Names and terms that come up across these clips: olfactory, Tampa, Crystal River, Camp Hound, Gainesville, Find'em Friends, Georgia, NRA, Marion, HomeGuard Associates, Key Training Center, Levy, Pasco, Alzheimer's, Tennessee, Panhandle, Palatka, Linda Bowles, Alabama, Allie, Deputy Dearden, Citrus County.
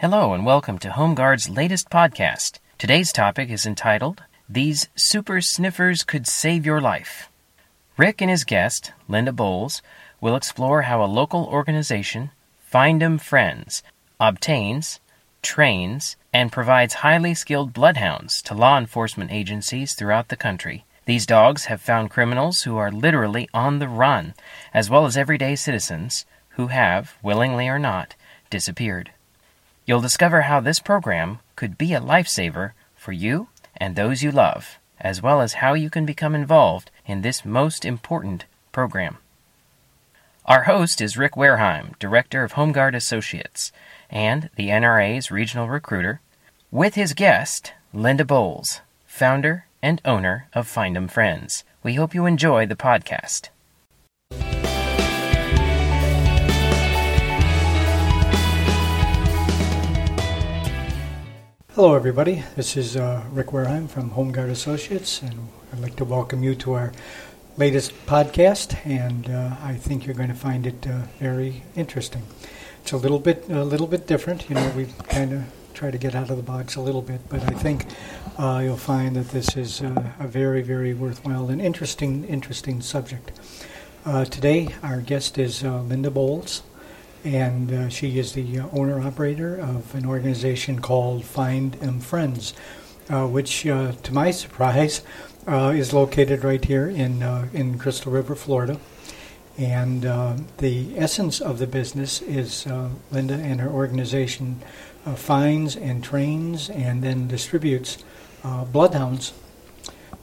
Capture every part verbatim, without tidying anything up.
Hello and welcome to HomeGuard's latest podcast. Today's topic is entitled, These Super Sniffers Could Save Your Life. Rick and his guest, Linda Bowles, will explore how a local organization, Find'em Friends, obtains, trains, and provides highly skilled bloodhounds to law enforcement agencies throughout the country. These dogs have found criminals who are literally on the run, as well as everyday citizens who have, willingly or not, disappeared. You'll discover how this program could be a lifesaver for you and those you love, as well as how you can become involved in this most important program. Our host is Rick Wareheim, Director of HomeGuard Associates and the N R A's Regional Recruiter, with his guest, Linda Bowles, founder and owner of Find'em Friends. We hope you enjoy the podcast. Hello everybody, this is uh, Rick Wareheim from HomeGuard Associates, and I'd like to welcome you to our latest podcast, and uh, I think you're going to find it uh, very interesting. It's a little bit a little bit different, you know, we kind of try to get out of the box a little bit, but I think uh, you'll find that this is uh, a very, very worthwhile and interesting, interesting subject. Uh, today, our guest is uh, Linda Bowles. And uh, she is the uh, owner-operator of an organization called Find'em Friends, uh, which, uh, to my surprise, uh, is located right here in uh, in Crystal River, Florida. And uh, the essence of the business is uh, Linda and her organization uh, finds and trains and then distributes uh, bloodhounds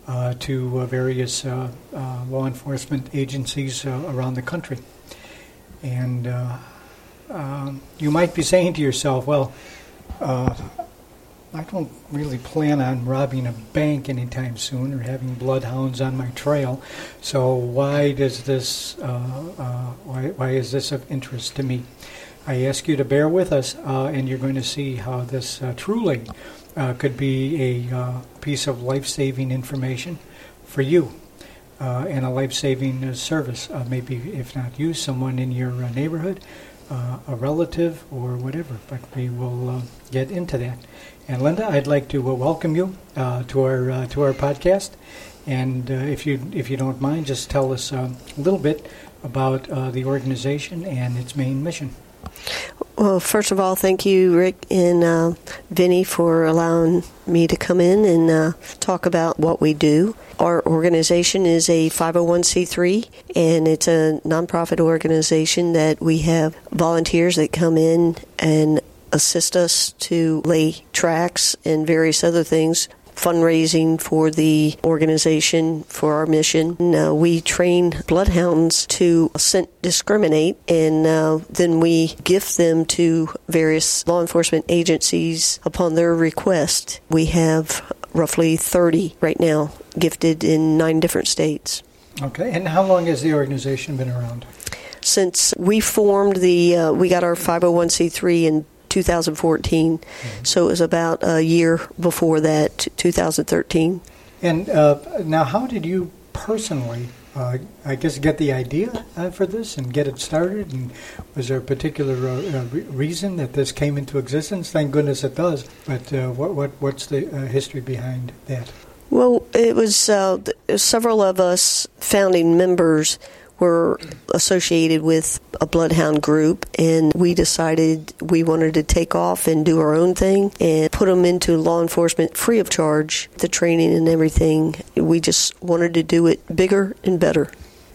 uh, to uh, various uh, uh, law enforcement agencies uh, around the country. And uh, Um, you might be saying to yourself, well, uh, I don't really plan on robbing a bank anytime soon or having bloodhounds on my trail, so why does this, uh, uh, why, why is this of interest to me? I ask you to bear with us, uh, and you're going to see how this uh, truly uh, could be a uh, piece of life-saving information for you. Uh, and a life-saving uh, service, uh, maybe if not you, someone in your uh, neighborhood, Uh, a relative or whatever, but we will uh, get into that. And Linda, I'd like to uh, welcome you uh, to our uh, to our podcast. And uh, if you if you don't mind, just tell us uh, a little bit about uh, the organization and its main mission. Well, first of all, thank you, Rick and uh, Vinny, for allowing me to come in and uh, talk about what we do. Our organization is a five oh one c three, and it's a nonprofit organization that we have volunteers that come in and assist us to lay tracks and various other things, fundraising for the organization, for our mission. And, uh, we train bloodhounds to scent discriminate, and uh, then we gift them to various law enforcement agencies upon their request. We have roughly thirty right now, gifted in nine different states. Okay, and how long has the organization been around? Since we formed the, uh, we got our five oh one c three in two thousand fourteen, mm-hmm. So it was about a year before that, two thousand thirteen. And uh, now how did you personally, uh, I guess, get the idea uh, for this and get it started? And was there a particular uh, uh, reason that this came into existence? Thank goodness it does, but uh, what, what what's the uh, history behind that? Well, it was uh, several of us founding members were associated with a bloodhound group, and we decided we wanted to take off and do our own thing and put them into law enforcement free of charge, the training and everything. We just wanted to do it bigger and better.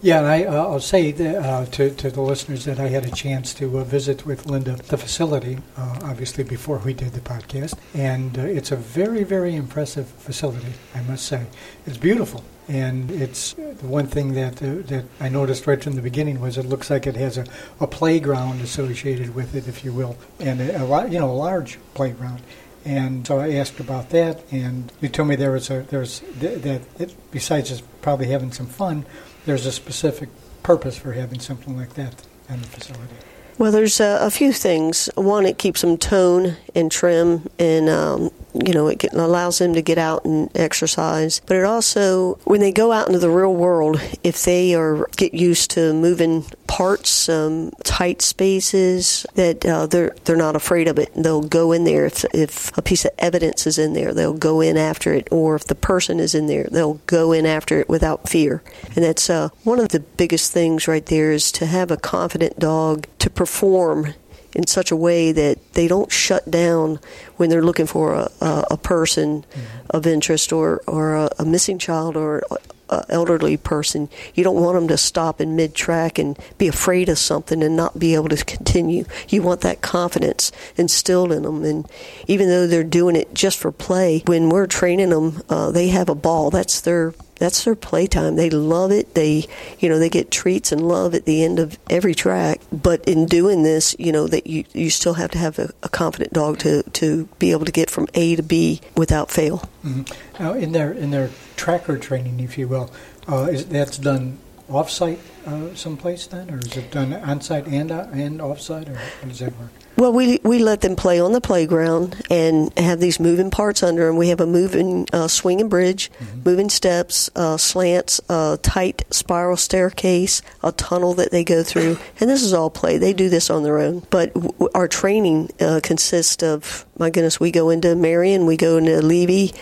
Yeah, and I, uh, I'll say that, uh, to, to the listeners that I had a chance to uh, visit with Linda the facility, uh, obviously before we did the podcast, and uh, it's a very, very impressive facility, I must say. It's beautiful. And it's the one thing that uh, that I noticed right from the beginning was it looks like it has a, a playground associated with it, if you will, and a, a you know a large playground. And so I asked about that, and you told me there was a there's th- that it, besides just probably having some fun, there's a specific purpose for having something like that in the facility. Well, there's uh, a few things. One, it keeps them toned and trim and um, you know, it allows them to get out and exercise. But it also, when they go out into the real world, if they are get used to moving parts, um, tight spaces, that uh, they're they're not afraid of it. They'll go in there if if a piece of evidence is in there, they'll go in after it. Or if the person is in there, they'll go in after it without fear. And that's uh, one of the biggest things right there, is to have a confident dog to perform in such a way that they don't shut down when they're looking for a, a, a person of interest, or, or a, a missing child, or an elderly person. You don't want them to stop in mid-track and be afraid of something and not be able to continue. You want that confidence instilled in them. And even though they're doing it just for play, when we're training them, uh, they have a ball. That's their That's their playtime. They love it. They, you know, they get treats and love at the end of every track. But in doing this, you know, that you, you still have to have a, a confident dog to, to be able to get from A to B without fail. Mm-hmm. Now, in their in their tracker training, if you will, uh, is that's done off-site uh, someplace then, or is it done on-site and uh, and off-site, or how does that work? Well, we we let them play on the playground and have these moving parts under them. We have a moving uh, swing and bridge, mm-hmm. moving steps, uh, slants, a tight spiral staircase, a tunnel that they go through. And this is all play. They do this on their own. But w- our training uh, consists of, my goodness, we go into Marion, we go into Levy.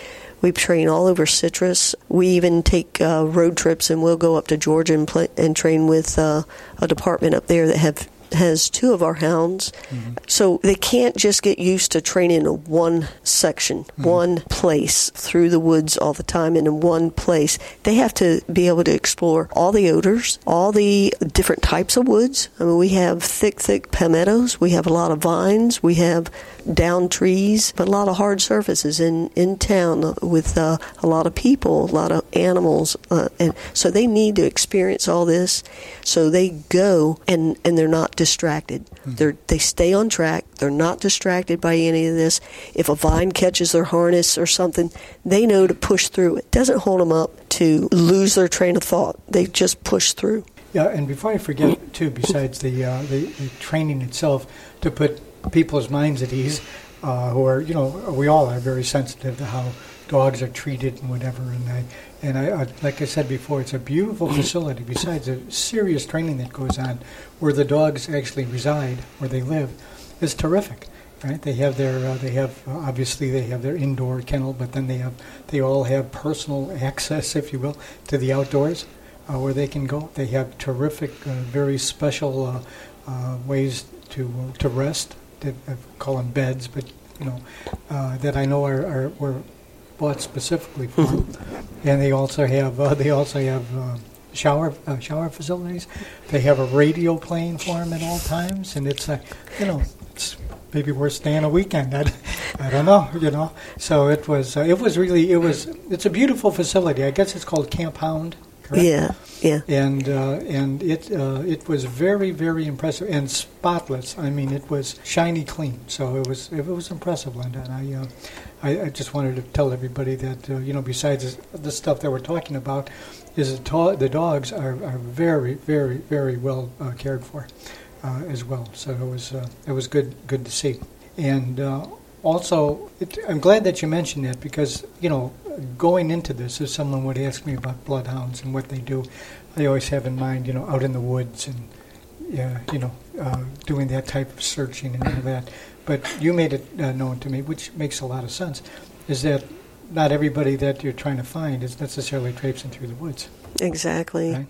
We train all over Citrus. We even take uh, road trips, and we'll go up to Georgia and, play, and train with uh, a department up there that have has two of our hounds. Mm-hmm. So they can't just get used to training in one section, mm-hmm. one place, through the woods all the time and in one place. They have to be able to explore all the odors, all the different types of woods. I mean, we have thick, thick palmettos. We have a lot of vines. We have down trees, but a lot of hard surfaces in, in town with uh, a lot of people, a lot of animals. Uh, and so they need to experience all this. So they go, and, and they're not distracted. They're, they stay on track. They're not distracted by any of this. If a vine catches their harness or something, they know to push through. It doesn't hold them up to lose their train of thought. They just push through. Yeah, and before I forget, too, besides the, uh, the, the training itself, to put people's minds at ease, uh, who are, you know, we all are very sensitive to how dogs are treated and whatever, and I, and I, I, like I said before, it's a beautiful facility, besides the serious training that goes on, where the dogs actually reside, where they live, is terrific, right? They have their, uh, they have, uh, obviously they have their indoor kennel, but then they have, they all have personal access, if you will, to the outdoors, uh, where they can go. They have terrific, uh, very special uh, uh, ways to uh, to rest, that I call them beds, but, you know, uh, that I know are, are were bought specifically for them. And they also have uh, they also have uh, shower uh, shower facilities. They have a radio playing for them at all times, and it's like, you know, it's maybe worth staying a weekend. I, I don't know, you know. So it was uh, it was really it was it's a beautiful facility. I guess it's called Camp Hound. Correct? Yeah, yeah. And uh, and it uh, it was very, very impressive and spotless. I mean, it was shiny clean. So it was it was impressive, Linda. And I. Uh, I, I just wanted to tell everybody that, uh, you know, besides the stuff that we're talking about, is the, to- the dogs are, are very, very, very well uh, cared for uh, as well. So it was uh, it was good good to see. And uh, also, it, I'm glad that you mentioned that, because, you know, going into this, if someone would ask me about bloodhounds and what they do, I always have in mind, you know, out in the woods and, yeah, you know, uh, doing that type of searching and all that. But you made it uh, known to me, which makes a lot of sense, is that not everybody that you're trying to find is necessarily traipsing through the woods. Exactly. Right?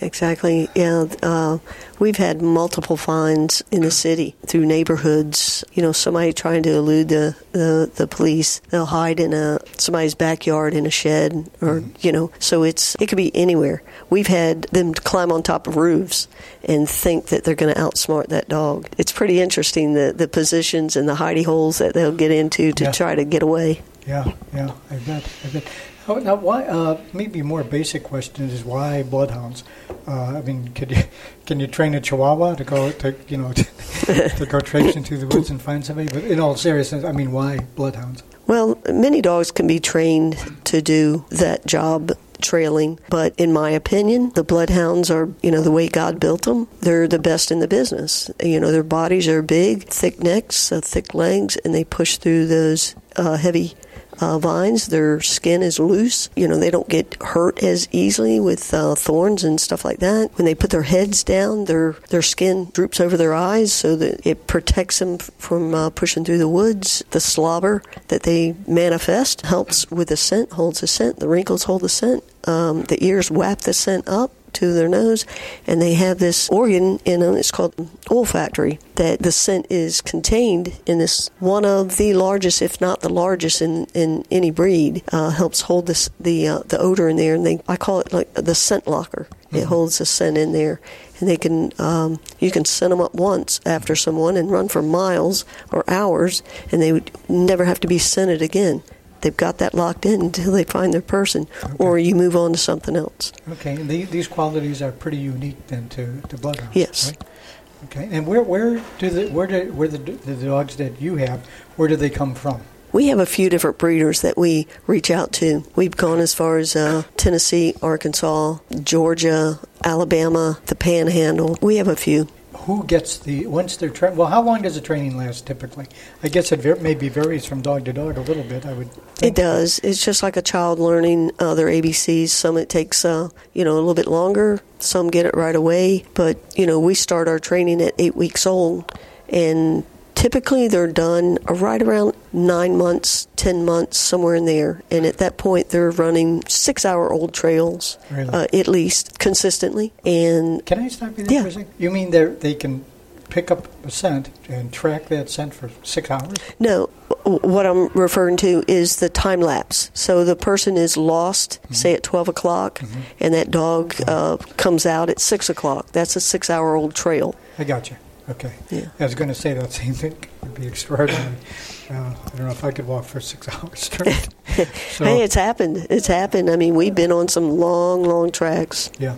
Exactly. Yeah, uh, we've had multiple finds in the city through neighborhoods. You know, somebody trying to elude the, the, the police, they'll hide in a somebody's backyard in a shed, or mm-hmm. you know. So it's it could be anywhere. We've had them climb on top of roofs and think that they're going to outsmart that dog. It's pretty interesting, the, the positions and the hidey holes that they'll get into to yeah. try to get away. Yeah, yeah, I bet, I bet. Oh, now, why? Uh, maybe a more basic question is why bloodhounds? Uh, I mean, could you can you train a Chihuahua to go to you know to, to go traipsing through the woods and find somebody? But in all seriousness, I mean, why bloodhounds? Well, many dogs can be trained to do that job, trailing, but in my opinion, the bloodhounds are, you know, the way God built them. They're the best in the business. You know, their bodies are big, thick necks, uh, thick legs, and they push through those uh, heavy uh, vines. Their skin is loose. You know, they don't get hurt as easily with uh, thorns and stuff like that. When they put their heads down, their their skin droops over their eyes so that it protects them from uh, pushing through the woods. The slobber that they manifest helps with the scent, holds the scent. The wrinkles hold the scent. Um, the ears wrap the scent up to their nose, and they have this organ in them. It's called olfactory, that the scent is contained in this. One of the largest, if not the largest, in, in any breed, uh, helps hold this the uh, the odor in there, and they I call it like the scent locker. Mm-hmm. It holds the scent in there, and they can um, you can send them up once after someone and run for miles or hours, and they would never have to be scented again. They've got that locked in until they find their person, okay. Or you move on to something else. Okay, and the, these qualities are pretty unique then to, to bloodhounds. Yes. Right? Okay, and where where do the where do where the, the dogs that you have, where do they come from? We have a few different breeders that we reach out to. We've gone as far as uh, Tennessee, Arkansas, Georgia, Alabama, the Panhandle. We have a few. Who gets the, once they're trained, well, how long does the training last typically? I guess it ver- maybe varies from dog to dog a little bit, I would think. It does. It's just like a child learning uh, their A B Cs. Some it takes, uh, you know, a little bit longer. Some get it right away. But, you know, we start our training at eight weeks old, and typically they're done right around nine months, ten months, somewhere in there. And at that point, they're running six-hour-old trails, really? uh, at least, consistently. And can I stop you there yeah. for a second? You mean they can pick up a scent and track that scent for six hours? No. What I'm referring to is the time lapse. So the person is lost, mm-hmm. say at twelve o'clock, mm-hmm. and that dog uh, comes out at six o'clock. That's a six-hour-old trail. I got you. Okay. Yeah. I was going to say that same thing. It would be extraordinary. Uh, I don't know if I could walk for six hours straight. So, hey, it's happened. It's happened. I mean, we've been on some long, long tracks. Yeah,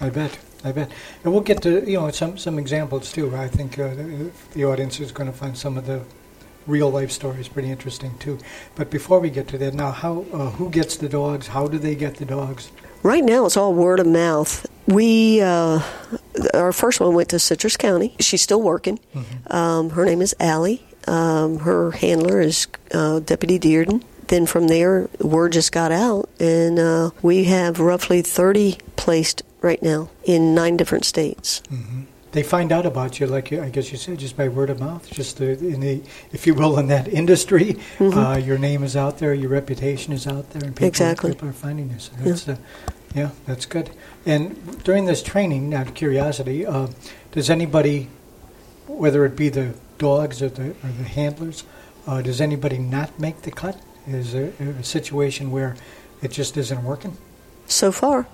I bet. I bet. And we'll get to, you know, some, some examples, too. I think uh, the audience is going to find some of the real-life stories pretty interesting, too. But before we get to that, now, how uh, who gets the dogs? How do they get the dogs? Right now, it's all word of mouth. We, uh, our first one went to Citrus County. She's still working. Mm-hmm. Um, her name is Allie. Um, her handler is uh, Deputy Dearden. Then from there, word just got out, and uh, we have roughly thirty placed right now in nine different states. Mm-hmm. They find out about you, like I guess you said, just by word of mouth, just in the, if you will, in that industry. Mm-hmm. Uh, your name is out there, your reputation is out there, and people, exactly. people are finding you. So that's, yeah. Uh, yeah, that's good. And during this training, out of curiosity, uh, does anybody, whether it be the dogs or the, or the handlers, uh, does anybody not make the cut? Is there a situation where it just isn't working? So far.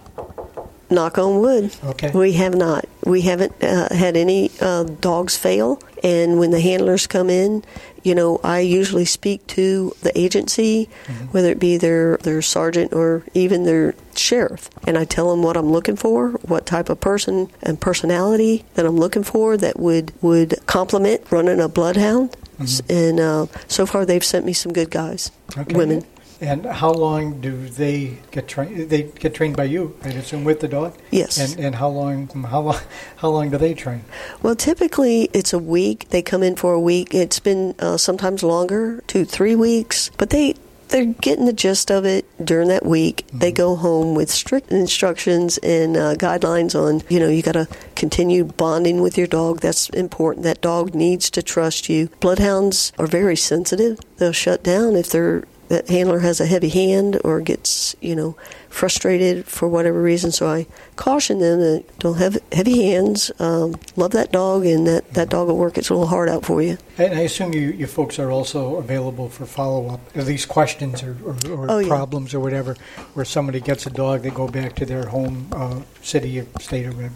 Knock on wood. Okay. We have not. We haven't uh, had any uh, dogs fail. And when the handlers come in, you know, I usually speak to the agency, mm-hmm. whether it be their, their sergeant or even their sheriff. And I tell them what I'm looking for, what type of person and personality that I'm looking for that would, would complement running a bloodhound. Mm-hmm. And uh, so far they've sent me some good guys, okay. women. And how long do they get trained? They get trained by you, I assume, with the dog? Yes. And, and how long How long? How long do they train? Well, typically it's a week. They come in for a week. It's been uh, sometimes longer, two, three weeks. But they, they're getting the gist of it during that week. Mm-hmm. They go home with strict instructions and uh, guidelines on, you know, you got to continue bonding with your dog. That's important. That dog needs to trust you. Bloodhounds are very sensitive. They'll shut down if they're... that handler has a heavy hand or gets, you know, frustrated for whatever reason. So I caution them that don't have heavy hands. Um, love that dog, and that, that dog will work its little heart out for you. And I assume you, you folks are also available for follow-up, at least questions or, or, or oh, yeah. problems or whatever, where somebody gets a dog, they go back to their home uh, city or state or whatever,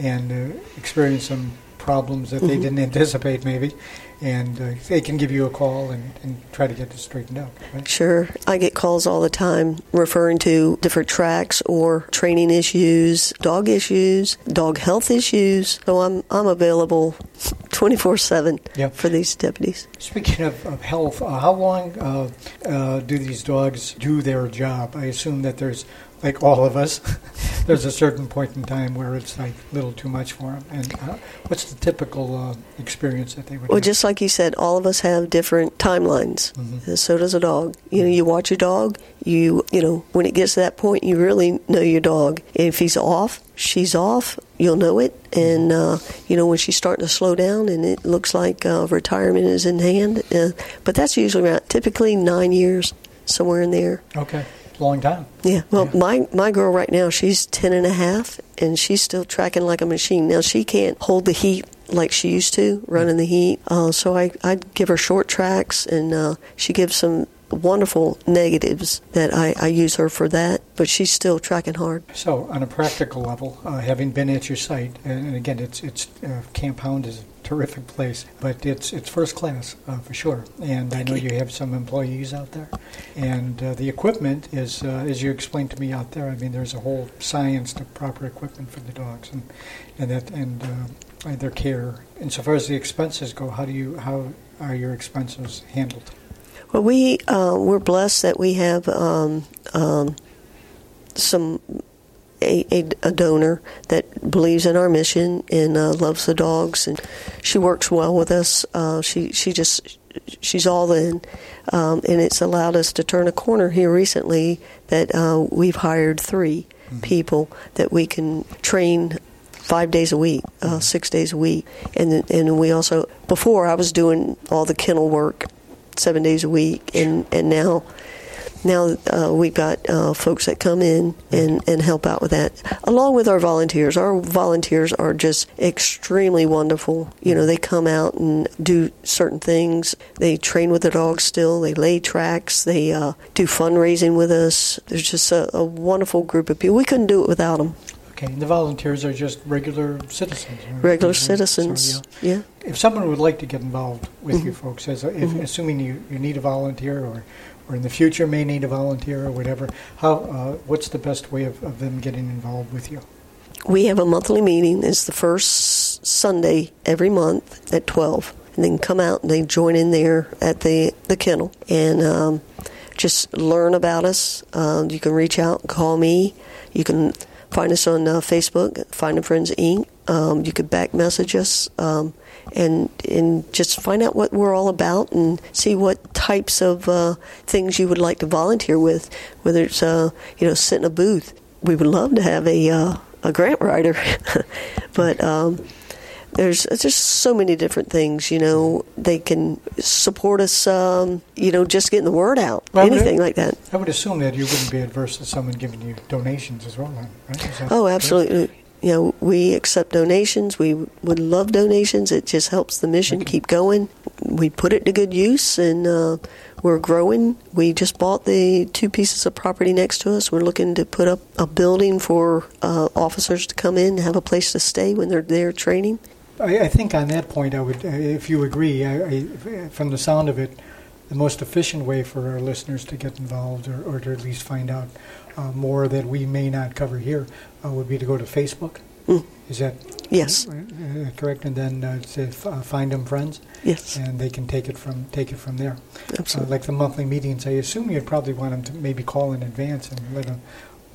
and uh, experience some problems that mm-hmm. they didn't anticipate maybe. And uh, they can give you a call and, and try to get it straightened out, right? Sure. I get calls all the time referring to different tracks or training issues, dog issues, dog health issues. So I'm I'm available twenty-four seven yep. for these deputies. Speaking of, of health, uh, how long uh, uh, do these dogs do their job? I assume that there's like all of us, there's a certain point in time where it's like a little too much for them. And uh, what's the typical uh, experience that they would well, have? Well, just like you said, all of us have different timelines. Mm-hmm. And so does a dog. You know, you watch your dog. You, you know, when it gets to that point, you really know your dog. If he's off, she's off, you'll know it. And, uh, you know, when she's starting to slow down and it looks like uh, retirement is in hand. Uh, but that's usually around, typically nine years, somewhere in there. Okay. Long time. Yeah. Well, yeah. my my girl right now, she's ten and a half, and she's still tracking like a machine. Now, she can't hold the heat like she used to, running the heat. Uh, so I, I give her short tracks, and uh, she gives some wonderful negatives that I, I use her for that, but she's still tracking hard. So on a practical level, uh, having been at your site, and again, it's it's uh, Camp Hound is terrific place, but it's it's first class uh, for sure. And I know you have some employees out there, and uh, the equipment is, uh, as you explained to me out there. I mean, there's a whole science to proper equipment for the dogs, and and that and uh, their care. And so far as the expenses go, how do you how are your expenses handled? Well, we uh, we're blessed that we have um, um, some. A, a, a donor that believes in our mission and uh, loves the dogs, and she works well with us. Uh, she she just she's all in, um, and it's allowed us to turn a corner here recently. That uh, we've hired three mm-hmm. people that we can train five days a week, uh, six days a week, and and we also before I was doing all the kennel work seven days a week, and and now. Now uh, we've got uh, folks that come in and, and help out with that, along with our volunteers. Our volunteers are just extremely wonderful. You know, they come out and do certain things. They train with the dogs still. They lay tracks. They uh, do fundraising with us. There's just a, a wonderful group of people. We couldn't do it without them. Okay, and the volunteers are just regular citizens. Right? Regular citizens, so, yeah. yeah. If someone would like to get involved with mm-hmm. you folks, as a, if, mm-hmm. assuming you, you need a volunteer or... or in the future may need a volunteer or whatever, how uh, what's the best way of, of them getting involved with you? We have a monthly meeting. It's the first Sunday every month at twelve. And they can come out and they join in there at the, the kennel and um, just learn about us. Uh, you can reach out and call me. You can find us on uh, Facebook, Find'em Friends, Incorporated. Um, you could back message us um, and and just find out what we're all about and see what types of uh, things you would like to volunteer with. Whether it's uh, you know sit in a booth, we would love to have a uh, a grant writer, but um, there's just so many different things. You know, they can support us. Um, you know, just getting the word out, well, anything would, like that. I would assume that you wouldn't be adverse to someone giving you donations as well, right? Oh, absolutely. Correct? You know, we accept donations. We would love donations. It just helps the mission keep going. We put it to good use, and uh, we're growing. We just bought the two pieces of property next to us. We're looking to put up a building for uh, officers to come in and have a place to stay when they're there training. I, I think on that point, I would, if you agree, I, I, from the sound of it, the most efficient way for our listeners to get involved or, or to at least find out Uh, more that we may not cover here uh, would be to go to Facebook. Mm. Is that yes uh, correct? And then uh, say f- uh, Find'em Friends. Yes, and they can take it from take it from there. Absolutely. Uh, like the monthly meetings, I assume you'd probably want them to maybe call in advance and let them,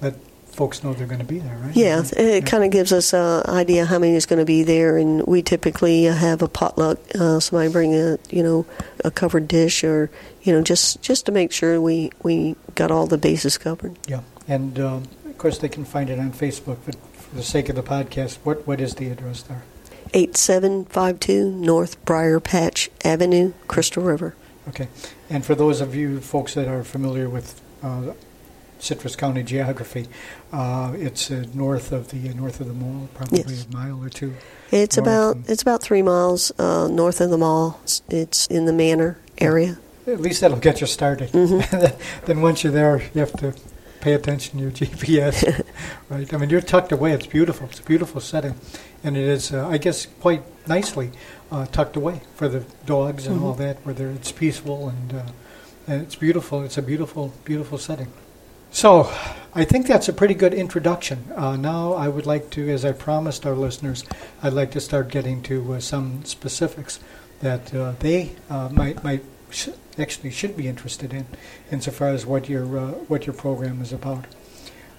let folks know they're going to be there, right? Yeah, right. It kind of gives us an uh, idea how many is going to be there, and we typically have a potluck. Uh, somebody bring a you know a covered dish or. You know, just, just to make sure we, we got all the bases covered. Yeah, and um, of course they can find it on Facebook, but for the sake of the podcast, what, what is the address there? eighty-seven fifty-two North Briar Patch Avenue, Crystal River. Okay, and for those of you folks that are familiar with uh, Citrus County geography, uh, it's uh, north of the uh, north of the mall, probably yes. a mile or two. It's about it's about three miles uh, north of the mall. It's, it's in the Manor area. At least that'll get you started. Mm-hmm. Then once you're there, you have to pay attention to your G P S, right? I mean, you're tucked away. It's beautiful. It's a beautiful setting, and it is, uh, I guess, quite nicely uh, tucked away for the dogs and mm-hmm. all that. Where it's peaceful and, uh, and it's beautiful. It's a beautiful, beautiful setting. So, I think that's a pretty good introduction. Uh, now, I would like to, as I promised our listeners, I'd like to start getting to uh, some specifics that uh, they uh, might might. Sh- actually should be interested in, insofar as what your uh, what your program is about.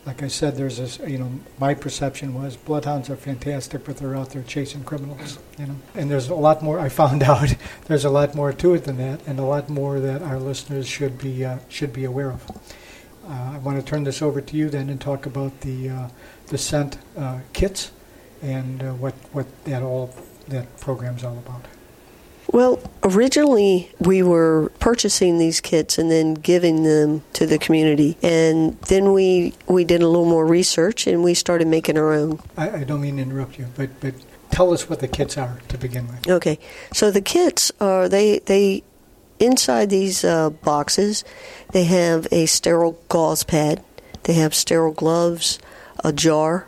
like I said, there's this, you know, my perception was bloodhounds are fantastic, but they're out there chasing criminals, you know. And there's a lot more, I found out, there's a lot more to it than that, and a lot more that our listeners should be uh, should be aware of. Uh, I want to turn this over to you then and talk about the uh, the scent uh, kits and uh, what, what that all that program's all about. Well, originally we were purchasing these kits and then giving them to the community. And then we, we did a little more research and we started making our own. I, I don't mean to interrupt you, but, but tell us what the kits are to begin with. Okay. So the kits are, they, they inside these uh, boxes, they have a sterile gauze pad, they have sterile gloves, a jar,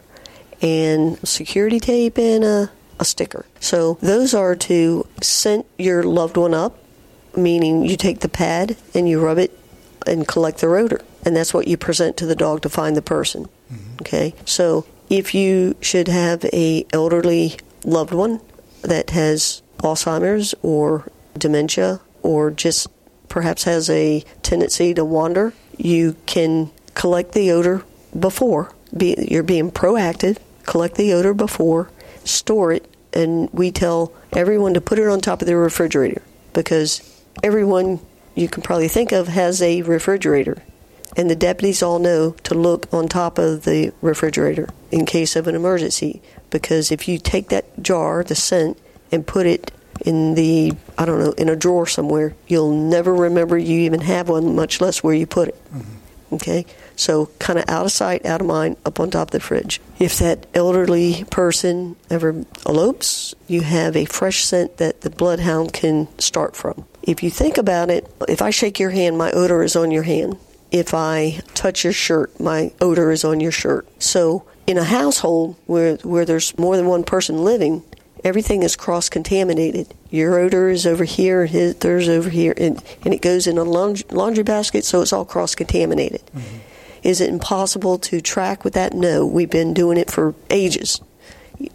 and security tape and a... a sticker. So those are to scent your loved one up, meaning you take the pad and you rub it and collect the odor. And that's what you present to the dog to find the person. Mm-hmm. Okay. So if you should have a elderly loved one that has Alzheimer's or dementia or just perhaps has a tendency to wander, you can collect the odor before. Be, you're being proactive. Collect the odor before, store it, and we tell everyone to put it on top of their refrigerator because everyone you can probably think of has a refrigerator, and the deputies all know to look on top of the refrigerator in case of an emergency, because if you take that jar, the scent, and put it in the, I don't know, in a drawer somewhere, you'll never remember you even have one, much less where you put it. Mm-hmm. Okay? So kind of out of sight, out of mind, up on top of the fridge. If that elderly person ever elopes, you have a fresh scent that the bloodhound can start from. If you think about it, if I shake your hand, my odor is on your hand. If I touch your shirt, my odor is on your shirt. So in a household where, where there's more than one person living, everything is cross-contaminated. Your odor is over here, his, theirs over here, and, and it goes in a laundry, laundry basket, so it's all cross-contaminated. Mm-hmm. Is it impossible to track with that? No, we've been doing it for ages,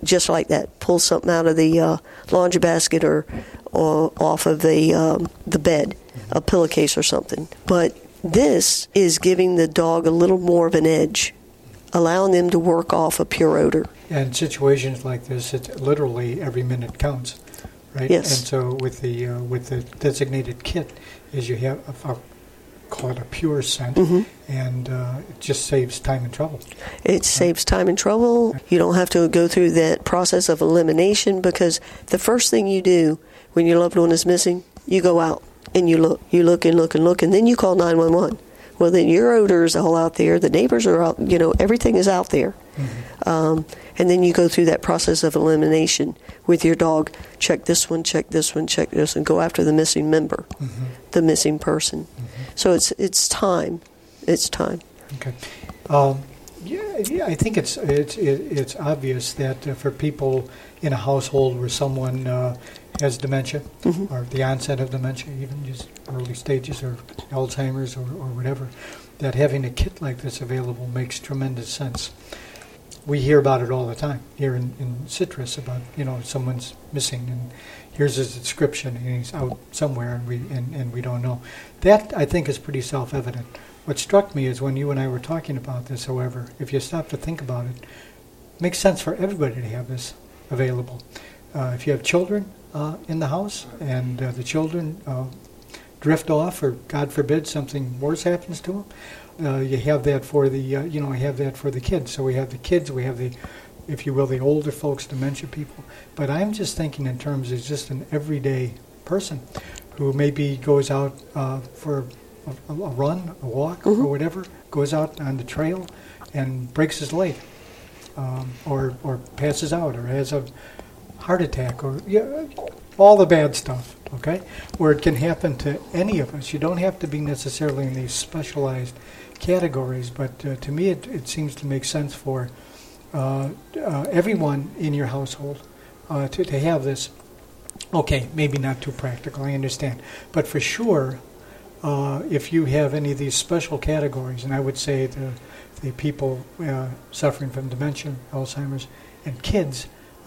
just like that. Pull something out of the uh, laundry basket or, or off of the um, the bed, a pillowcase or something. But this is giving the dog a little more of an edge, allowing them to work off a pure odor. And in situations like this, it's literally every minute counts, right? Yes. And so with the uh, with the designated kit, is you have a, a call it a pure scent, mm-hmm. and uh, it just saves time and trouble. It right? saves time and trouble. You don't have to go through that process of elimination, because the first thing you do when your loved one is missing, you go out and you look. You look and look and look, and then you call nine one one. Well, then your odor is all out there. The neighbors are out. You know, everything is out there. Mm-hmm. Um, and then you go through that process of elimination with your dog. Check this one, check this one, check this, and go after the missing member, mm-hmm. the missing person. Mm-hmm. So it's it's time, it's time. Okay, um, yeah, yeah, I think it's it's it's obvious that uh, for people in a household where someone uh, has dementia, mm-hmm. or the onset of dementia, even just early stages, or Alzheimer's, or, or whatever, that having a kit like this available makes tremendous sense. We hear about it all the time here in, in Citrus about, you know, someone's missing and here's his description and he's out somewhere and we and, and we don't know. That, I think, is pretty self-evident. What struck me is when you and I were talking about this, however, if you stop to think about it, it makes sense for everybody to have this available. Uh, if you have children uh, in the house and uh, the children uh, drift off or, God forbid, something worse happens to them, Uh, you have that for the, uh, you know, I have that for the kids. So we have the kids, we have the, if you will, the older folks, dementia people. But I'm just thinking in terms of just an everyday person who maybe goes out uh, for a, a run, a walk, mm-hmm. or whatever, goes out on the trail and breaks his leg, um, or or passes out, or has a heart attack, or yeah, all the bad stuff. Okay, where it can happen to any of us. You don't have to be necessarily in these specialized categories, but uh, to me it, it seems to make sense for uh, uh, everyone in your household uh, to, to have this. Okay, maybe not too practical, I understand, but for sure uh, if you have any of these special categories, and I would say the, the people uh, suffering from dementia, Alzheimer's, and kids,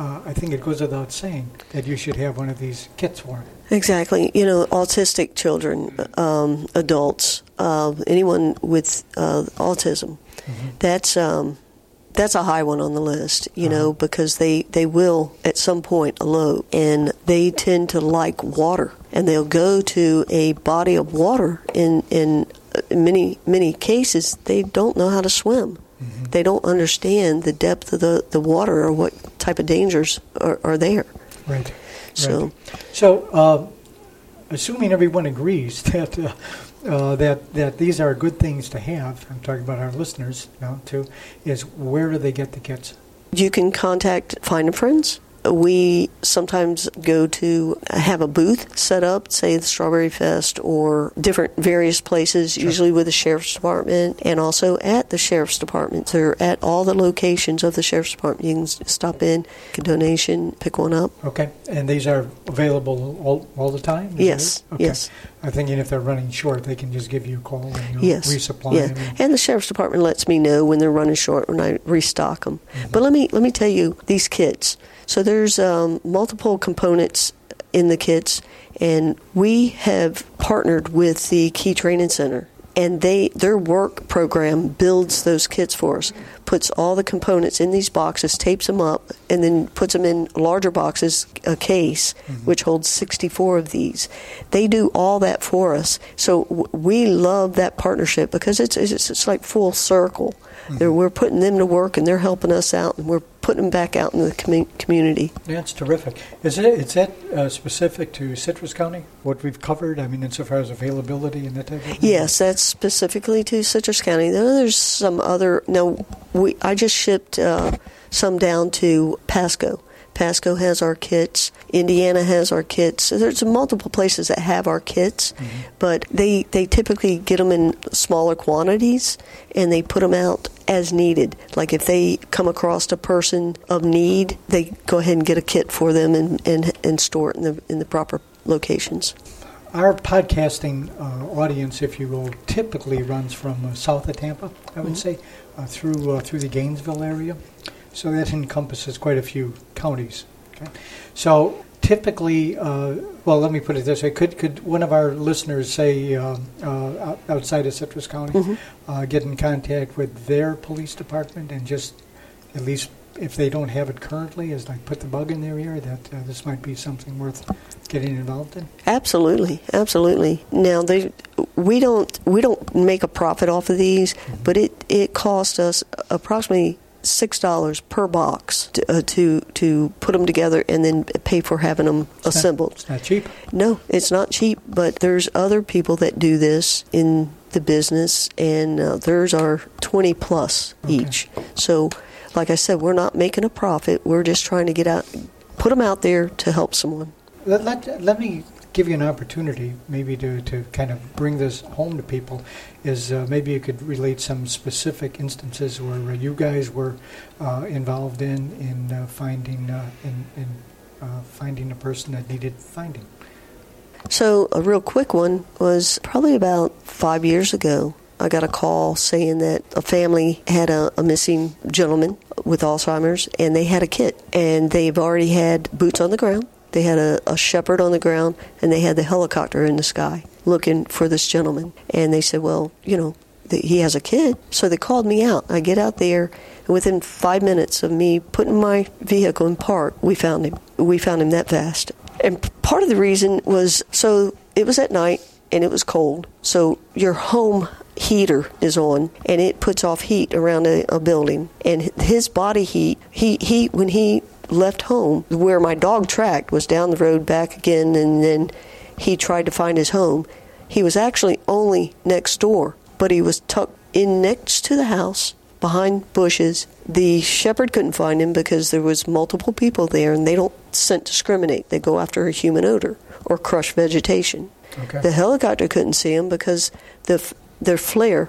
Uh, I think it goes without saying that you should have one of these kits for them. Exactly. You know, autistic children, um, adults, uh, anyone with uh, autism. mm-hmm. that's um, that's a high one on the list, you uh-huh. know, because they, they will at some point elope, and they tend to like water, and they'll go to a body of water. In, in many, many cases, they don't know how to swim. Mm-hmm. They don't understand the depth of the, the water or what type of dangers are, are there. Right. So, right. so uh, assuming everyone agrees that uh, uh, that that these are good things to have, I'm talking about our listeners now too, is where do they get the kits? You can contact Find'em Friends. We sometimes go to have a booth set up, say the Strawberry Fest or different various places, sure. usually with the Sheriff's Department and also at the Sheriff's Department. They're at all the locations of the Sheriff's Department. You can stop in, get a donation, pick one up. Okay. And these are available all, all the time? Yes. Okay. Yes. I'm thinking if they're running short, they can just give you a call and you'll yes. resupply yes. them. And the Sheriff's Department lets me know when they're running short when I restock them. Mm-hmm. But let me let me tell you, these kits. So there's um, multiple components in the kits, and we have partnered with the Key Training Center, and they their work program builds those kits for us, puts all the components in these boxes, tapes them up, and then puts them in larger boxes, a case, mm-hmm. which holds sixty-four of these. They do all that for us, so w- we love that partnership because it's it's, it's like full circle. Mm-hmm. We're putting them to work, and they're helping us out, and we're putting them back out in the com- community. Yeah, it's terrific. Is it is that uh, specific to Citrus County, what we've covered? I mean, insofar as availability and that type of thing? Yes, that's specifically to Citrus County. There's some other... No, we, I just shipped uh, some down to Pasco. Pasco has our kits. Indiana has our kits. There's multiple places that have our kits, mm-hmm. but they, they typically get them in smaller quantities, and they put them out as needed. Like if they come across a person of need, they go ahead and get a kit for them and, and, and store it in the, in the proper locations. Our podcasting uh, audience, if you will, typically runs from uh, south of Tampa, I would mm-hmm. say, uh, through uh, through the Gainesville area. So that encompasses quite a few counties. Okay. So typically, uh, well, let me put it this way. Could could one of our listeners, say, uh, uh, outside of Citrus County, mm-hmm. uh, get in contact with their police department and just, at least if they don't have it currently, is like put the bug in their ear that uh, this might be something worth getting involved in? Absolutely, absolutely. Now, they, we don't we don't make a profit off of these, mm-hmm. but it, it cost us approximately six dollars per box to, uh, to to put them together and then pay for having them it's assembled. Not, it's not cheap. No, it's not cheap, but there's other people that do this in the business, and uh, theirs are twenty plus okay. each. So, like I said, we're not making a profit. We're just trying to get out, put them out there to help someone. Let, let, let me give you an opportunity maybe to, to kind of bring this home to people is uh, maybe you could relate some specific instances where you guys were uh, involved in in uh, finding uh, in, in uh, finding a person that needed finding. So a real quick one was probably about five years ago. I got a call saying that a family had a, a missing gentleman with Alzheimer's, and they had a kit, and they've already had boots on the ground. They had a, a shepherd on the ground, and they had the helicopter in the sky looking for this gentleman. And they said, well, you know, the, he has a kid. So they called me out. I get out there, and within five minutes of me putting my vehicle in park, we found him. We found him that fast. And part of the reason was, so it was at night, and it was cold. So your home heater is on, and it puts off heat around a, a building. And his body heat, he, he when he... left home, where my dog tracked was down the road back again, and then he tried to find his home. He was actually only next door, but he was tucked in next to the house behind bushes. The shepherd couldn't find him because there was multiple people there, and they don't scent discriminate. They go after a human odor or crush vegetation. Okay. The helicopter couldn't see him because the their flare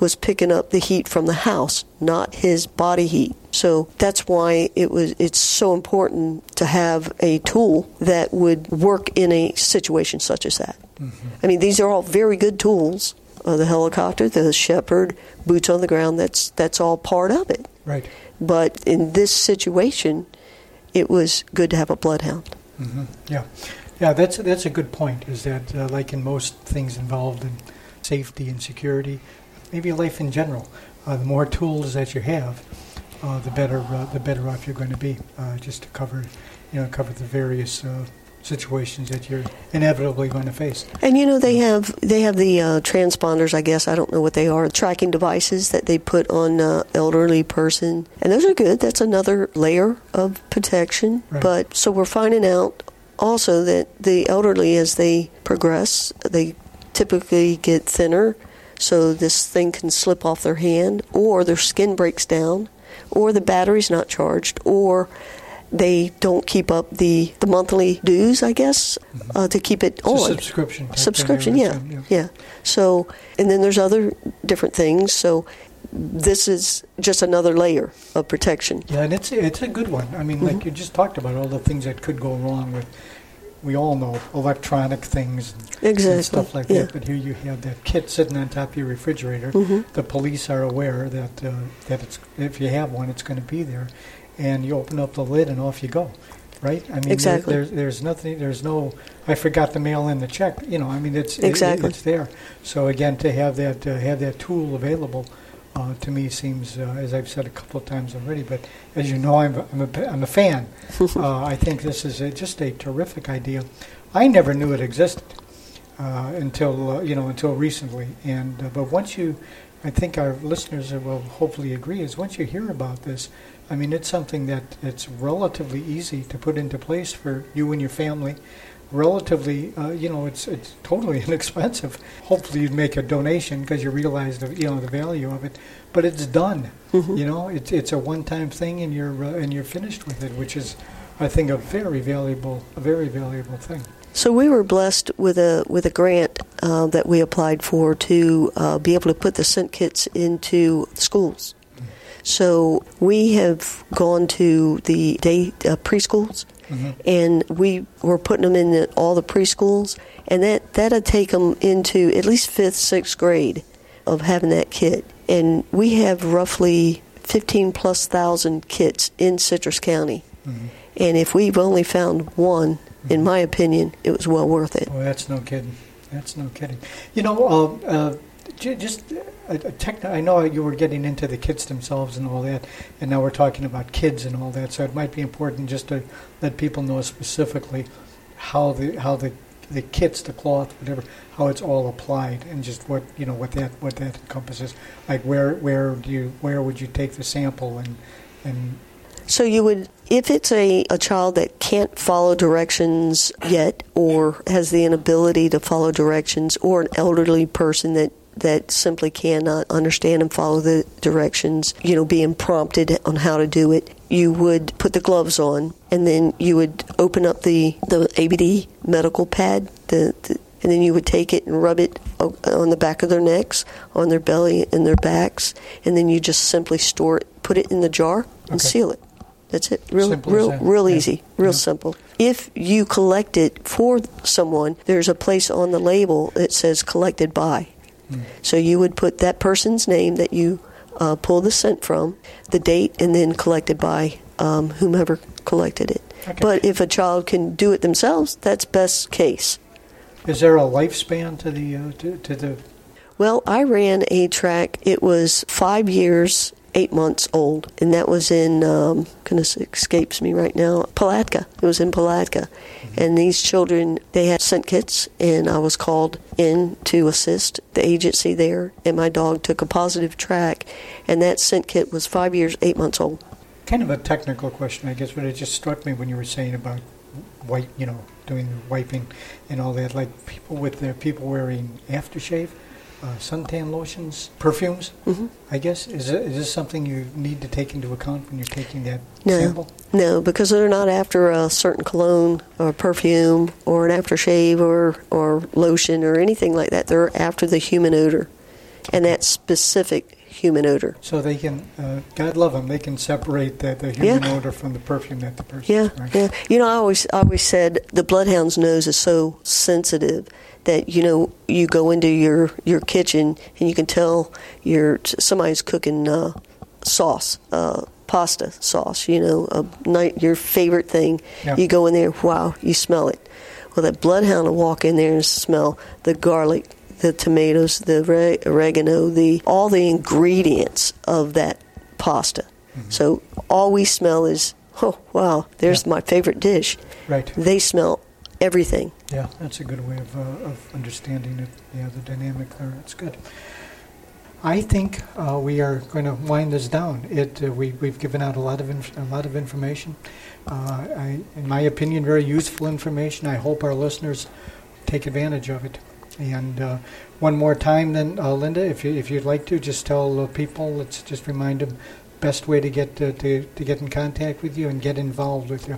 was picking up the heat from the house, not his body heat. So that's why it was. It's so important to have a tool that would work in a situation such as that. Mm-hmm. I mean, these are all very good tools. Uh, the helicopter, the shepherd, boots on the ground, that's that's all part of it. Right. But in this situation, it was good to have a bloodhound. Mm-hmm. Yeah. Yeah, that's, that's a good point, is that uh, like in most things involved in safety and security, maybe life in general, uh, the more tools that you have, uh, the better uh, the better off you're going to be. Uh, just to cover, you know, cover the various uh, situations that you're inevitably going to face. And you know, they have they have the uh, transponders. I guess I don't know what they are. Tracking devices that they put on uh, elderly person, and those are good. That's another layer of protection. Right. But so we're finding out also that the elderly, as they progress, they typically get thinner, so this thing can slip off their hand, or their skin breaks down, or the battery's not charged, or they don't keep up the, the monthly dues, I guess, mm-hmm. uh, to keep it it's on. A subscription. Subscription, yeah, time, yeah, yeah. So, and then there's other different things, so this is just another layer of protection. Yeah, and it's, it's a good one. I mean, mm-hmm. like you just talked about, all the things that could go wrong with, we all know, electronic things and, exactly. and stuff like yeah. that. But here you have that kit sitting on top of your refrigerator. Mm-hmm. The police are aware that uh, that it's, if you have one, it's going to be there. And you open up the lid and off you go, right? I mean, exactly. there, there's, there's nothing, there's no, I forgot to mail in the check. You know, I mean, it's exactly. it, it's there. So, again, to have that uh, have that tool available Uh, to me seems, uh, as I've said a couple of times already, but as you know, I'm a, I'm a, I'm a fan. uh, I think this is a, just a terrific idea. I never knew it existed uh, until uh, you know until recently. And uh, but once you, I think our listeners will hopefully agree, is once you hear about this, I mean, it's something that it's relatively easy to put into place for you and your family. Relatively, uh, you know, it's it's totally inexpensive. Hopefully you'd make a donation because you realize, the, you know, the value of it. But it's done. Mm-hmm. You know, it's it's a one-time thing, and you're uh, and you're finished with it, which is, I think, a very valuable, a very valuable thing. So we were blessed with a with a grant uh, that we applied for to uh, be able to put the scent kits into schools. Mm-hmm. So we have gone to the day uh, preschools. Mm-hmm. And we were putting them in the, all the preschools, and that, that'd take them into at least fifth, sixth grade of having that kit. And we have roughly fifteen plus thousand kits in Citrus County. Mm-hmm. And if we've only found one, mm-hmm. in my opinion, it was well worth it. Well, that's no kidding. That's no kidding. You know, uh, uh, j- just a, a tech- I know you were getting into the kits themselves and all that, and now we're talking about kids and all that, so it might be important just to let people know specifically how the how the the kits, the cloth, whatever, how it's all applied, and just what you know what that what that encompasses. Like where where do you where would you take the sample and and. So you would, if it's a, a child that can't follow directions yet, or has the inability to follow directions, or an elderly person that. that simply cannot understand and follow the directions, you know, being prompted on how to do it, you would put the gloves on, and then you would open up the, the A B D medical pad, the, the, and then you would take it and rub it on the back of their necks, on their belly, and their backs, and then you just simply store it, put it in the jar, and okay. seal it. That's it. Real, simple real, real yeah. easy. Real yeah. simple. If you collect it for someone, there's a place on the label that says collected by. So you would put that person's name that you uh, pull the scent from, the date, and then collected by um, whomever collected it. Okay. But if a child can do it themselves, that's best case. Is there a lifespan to the uh, to, to the? Well, I ran a track. It was five years, eight months old, and that was in um, goodness escapes me right now. Palatka. It was in Palatka, mm-hmm. and these children, they had scent kits, and I was called in to assist the agency there, and my dog took a positive track, and that scent kit was five years, eight months old. Kind of a technical question, I guess, but it just struck me when you were saying about wipe, you know, doing the wiping and all that. Like people with their people wearing aftershave. Uh, suntan lotions, perfumes, mm-hmm. I guess. Is, it, is this something you need to take into account when you're taking that no, sample? No, because they're not after a certain cologne or perfume or an aftershave or, or lotion or anything like that. They're after the human odor, and that specific human odor. So they can, uh, God love them, they can separate the, the human yeah. odor from the perfume that the person yeah, wearing. Yeah. You know, I always, I always said the bloodhound's nose is so sensitive that, you know, you go into your, your kitchen and you can tell your somebody's cooking uh, sauce, uh, pasta sauce, you know, a night, your favorite thing. Yeah. You go in there, wow, you smell it. Well, that bloodhound will walk in there and smell the garlic, the tomatoes, the re- oregano, the all the ingredients of that pasta. Mm-hmm. So all we smell is, oh, wow, there's yeah. my favorite dish. Right. They smell everything. Yeah, that's a good way of, uh, of understanding it, yeah, the dynamic there. It's good. I think uh, we are going to wind this down. It uh, we we've given out a lot of inf- a lot of information. Uh, I, in my opinion, very useful information. I hope our listeners take advantage of it. And uh, one more time, then uh, Linda, if you if you'd like to, just tell uh, people. Let's just remind them best way to get uh, to to get in contact with you and get involved with you.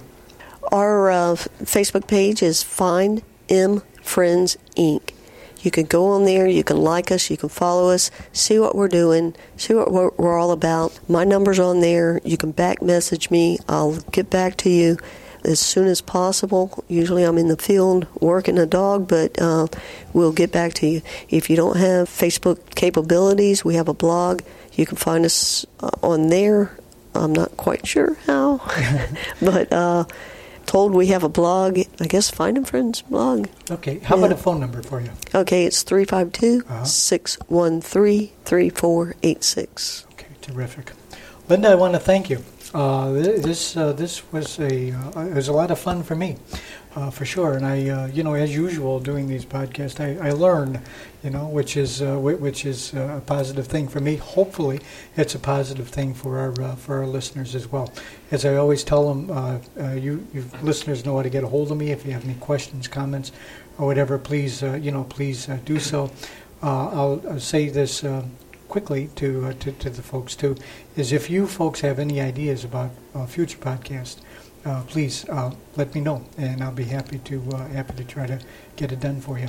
Our uh, Facebook page is Find'em Friends Incorporated. You can go on there, you can like us, you can follow us, see what we're doing, see what we're, we're all about. My number's on there. You can back message me. I'll get back to you as soon as possible. Usually I'm in the field working a dog, but uh, we'll get back to you. If you don't have Facebook capabilities, we have a blog. You can find us uh, on there. I'm not quite sure how, but... Uh, Told we have a blog, I guess Find'em Friends blog. Okay, how yeah. about a phone number for you? Okay, it's three five two, six one three, three four eight six. Okay, terrific. Linda, I want to thank you. Uh, this uh, this was a uh, it was a lot of fun for me, uh, for sure. And I, uh, you know, as usual, doing these podcasts, I, I learn, you know, which is uh, which is uh, a positive thing for me. Hopefully, it's a positive thing for our uh, for our listeners as well. As I always tell them, uh, uh, you, you listeners know how to get a hold of me if you have any questions, comments, or whatever. Please, uh, you know, please uh, do so. Uh, I'll, I'll say this. Uh, quickly to, uh, to to the folks too, is if you folks have any ideas about uh, future podcasts, uh, please uh, let me know, and I'll be happy to uh, happy to try to get it done for you.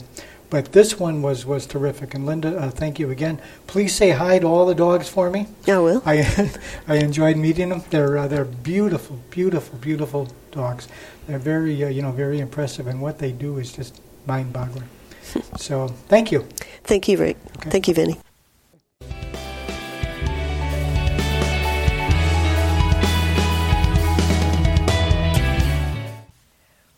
But this one was, was terrific, and Linda, uh, thank you again. Please say hi to all the dogs for me. Yeah, I will. I I enjoyed meeting them. They're uh, they're beautiful, beautiful, beautiful dogs. They're very uh, you know very impressive, and what they do is just mind-boggling. So thank you. Thank you, Rick. Okay. Thank you, Vinny.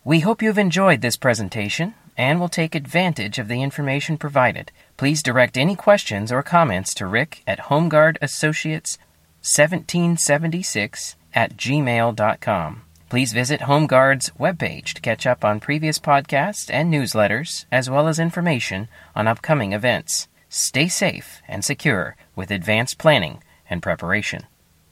We hope you've enjoyed this presentation and will take advantage of the information provided. Please direct any questions or comments to Rick at HomeGuard Associates seventeen seventy-six at gmail dot com. Please visit HomeGuard's webpage to catch up on previous podcasts and newsletters, as well as information on upcoming events. Stay safe and secure with advanced planning and preparation.